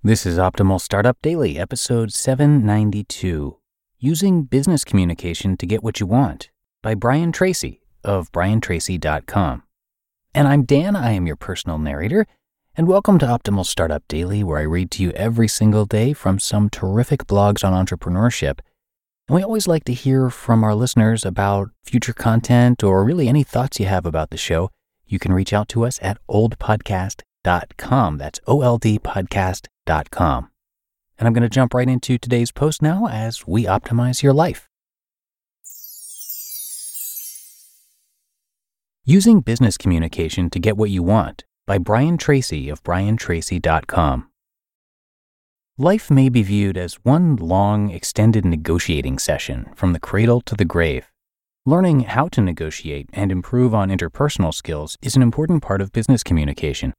This is Optimal Startup Daily, episode 792, Using Business Communication to Get What You Want, by Brian Tracy of briantracy.com. And I'm Dan, I am your personal narrator, and welcome to Optimal Startup Daily, where I read to you every single day from some terrific blogs on entrepreneurship. And we always like to hear from our listeners about future content or really any thoughts you have about the show. You can reach out to us at oldpodcast.com. That's OLDpodcast.com. And I'm going to jump right into today's post now as we optimize your life. Using Business Communication to Get What You Want, by Brian Tracy of briantracy.com. Life may be viewed as one long, extended negotiating session from the cradle to the grave. Learning how to negotiate and improve on interpersonal skills is an important part of business communication.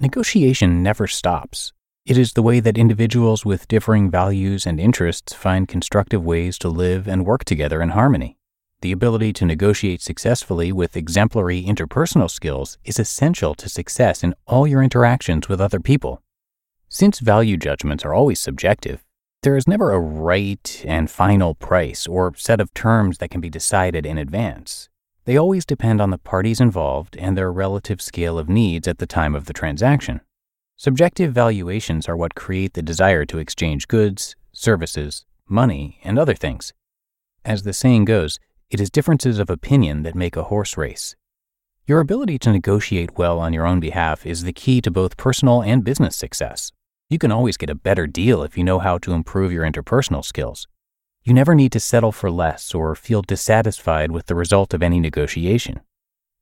Negotiation never stops. It is the way that individuals with differing values and interests find constructive ways to live and work together in harmony. The ability to negotiate successfully with exemplary interpersonal skills is essential to success in all your interactions with other people. Since value judgments are always subjective, there is never a right and final price or set of terms that can be decided in advance. They always depend on the parties involved and their relative scale of needs at the time of the transaction. Subjective valuations are what create the desire to exchange goods, services, money, and other things. As the saying goes, it is differences of opinion that make a horse race. Your ability to negotiate well on your own behalf is the key to both personal and business success. You can always get a better deal if you know how to improve your interpersonal skills. You never need to settle for less or feel dissatisfied with the result of any negotiation.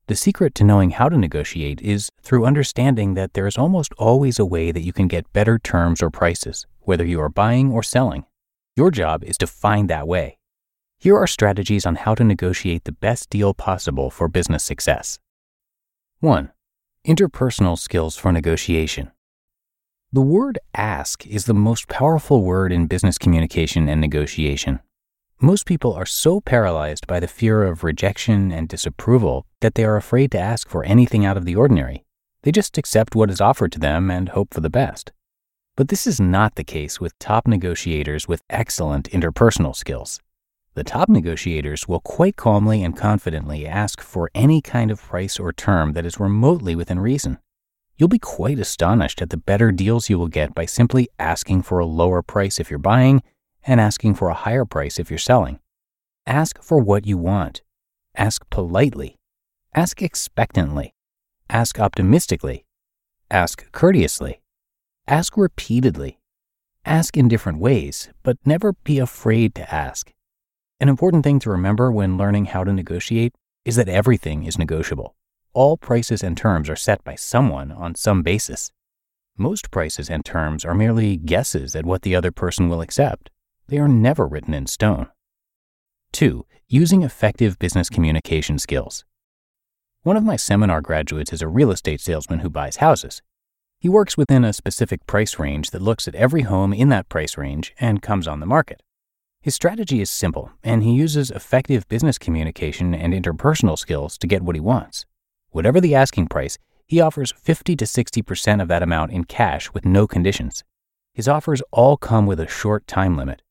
The secret to knowing how to negotiate is through understanding that there is almost always a way that you can get better terms or prices, whether you are buying or selling. Your job is to find that way. Here are strategies on how to negotiate the best deal possible for business success. 1. Interpersonal skills for negotiation. The word ask is the most powerful word in business communication and negotiation. Most people are so paralyzed by the fear of rejection and disapproval that they are afraid to ask for anything out of the ordinary. They just accept what is offered to them and hope for the best. But this is not the case with top negotiators with excellent interpersonal skills. The top negotiators will quite calmly and confidently ask for any kind of price or term that is remotely within reason. You'll be quite astonished at the better deals you will get by simply asking for a lower price if you're buying and asking for a higher price if you're selling. Ask for what you want. Ask politely. Ask expectantly. Ask optimistically. Ask courteously. Ask repeatedly. Ask in different ways, but never be afraid to ask. An important thing to remember when learning how to negotiate is that everything is negotiable. All prices and terms are set by someone on some basis. Most prices and terms are merely guesses at what the other person will accept. They are never written in stone. 2. Using effective business communication skills. One of my seminar graduates is a real estate salesman who buys houses. He works within a specific price range that looks at every home in that price range and comes on the market. His strategy is simple, and he uses effective business communication and interpersonal skills to get what he wants. Whatever the asking price, he offers 50 to 60% of that amount in cash with no conditions. His offers all come with a short time limit.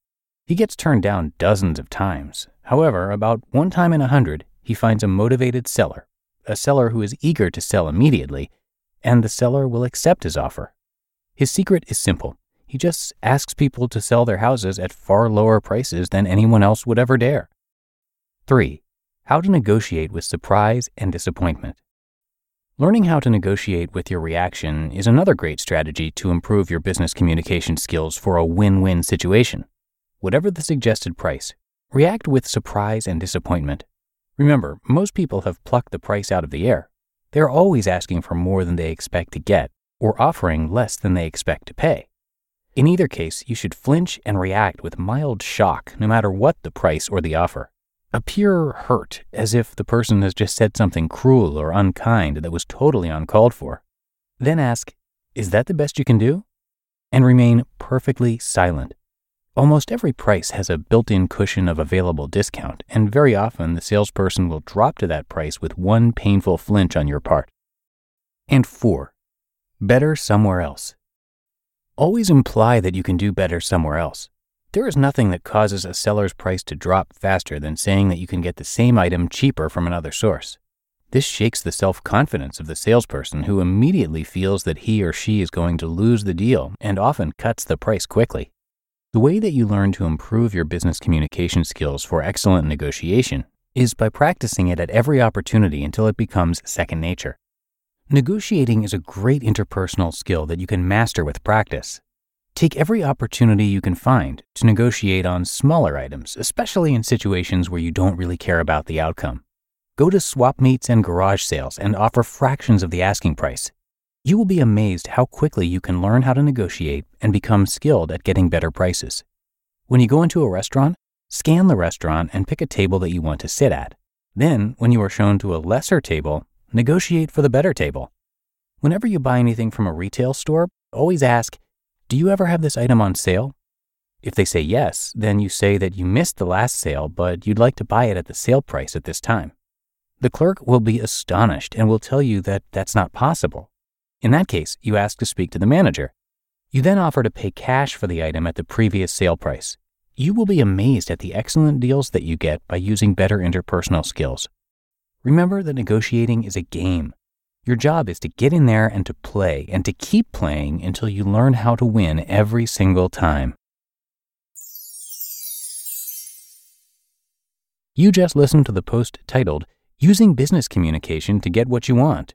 He gets turned down dozens of times. However, about one time in 100, he finds a motivated seller, a seller who is eager to sell immediately, and the seller will accept his offer. His secret is simple. He just asks people to sell their houses at far lower prices than anyone else would ever dare. 3. How to negotiate with surprise and disappointment. Learning how to negotiate with your reaction is another great strategy to improve your business communication skills for a win-win situation. Whatever the suggested price, react with surprise and disappointment. Remember, most people have plucked the price out of the air. They're always asking for more than they expect to get or offering less than they expect to pay. In either case, you should flinch and react with mild shock, no matter what the price or the offer. Appear hurt, as if the person has just said something cruel or unkind that was totally uncalled for. Then ask, "Is that the best you can do?" And remain perfectly silent. Almost every price has a built-in cushion of available discount, and very often the salesperson will drop to that price with one painful flinch on your part. And 4, better somewhere else. Always imply that you can do better somewhere else. There is nothing that causes a seller's price to drop faster than saying that you can get the same item cheaper from another source. This shakes the self-confidence of the salesperson, who immediately feels that he or she is going to lose the deal and often cuts the price quickly. The way that you learn to improve your business communication skills for excellent negotiation is by practicing it at every opportunity until it becomes second nature. Negotiating is a great interpersonal skill that you can master with practice. Take every opportunity you can find to negotiate on smaller items, especially in situations where you don't really care about the outcome. Go to swap meets and garage sales and offer fractions of the asking price. You will be amazed how quickly you can learn how to negotiate and become skilled at getting better prices. When you go into a restaurant, scan the restaurant and pick a table that you want to sit at. Then, when you are shown to a lesser table, negotiate for the better table. Whenever you buy anything from a retail store, always ask, "Do you ever have this item on sale?" If they say yes, then you say that you missed the last sale, but you'd like to buy it at the sale price at this time. The clerk will be astonished and will tell you that that's not possible. In that case, you ask to speak to the manager. You then offer to pay cash for the item at the previous sale price. You will be amazed at the excellent deals that you get by using better interpersonal skills. Remember that negotiating is a game. Your job is to get in there and to play and to keep playing until you learn how to win every single time. You just listened to the post titled, "Using Business Communication to Get What You Want,"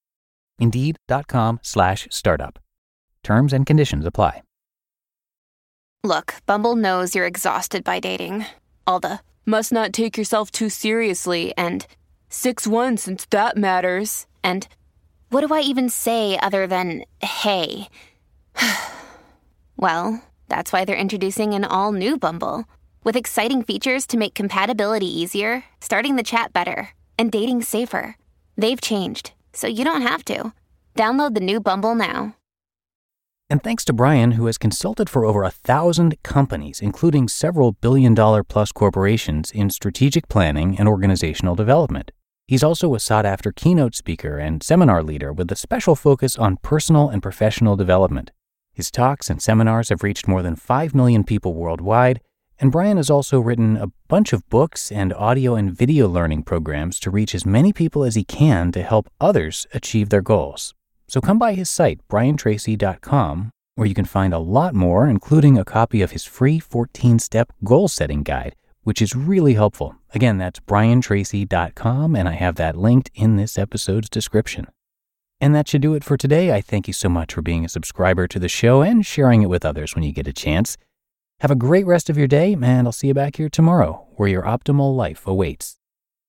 Indeed.com/startup. Terms and conditions apply. Look, Bumble knows you're exhausted by dating. All the, "must not take yourself too seriously," and 6-1 since that matters, and what do I even say other than, hey? Well, that's why they're introducing an all-new Bumble, with exciting features to make compatibility easier, starting the chat better, and dating safer. They've changed, so you don't have to. Download the new Bumble now. And thanks to Brian, who has consulted for over 1,000 companies, including several billion-dollar-plus corporations, in strategic planning and organizational development. He's also a sought-after keynote speaker and seminar leader with a special focus on personal and professional development. His talks and seminars have reached more than 5 million people worldwide, and Brian has also written a bunch of books and audio and video learning programs to reach as many people as he can to help others achieve their goals. So come by his site, briantracy.com, where you can find a lot more, including a copy of his free 14-step goal-setting guide, which is really helpful. Again, that's briantracy.com, and I have that linked in this episode's description. And that should do it for today. I thank you so much for being a subscriber to the show and sharing it with others when you get a chance. Have a great rest of your day, and I'll see you back here tomorrow where your optimal life awaits.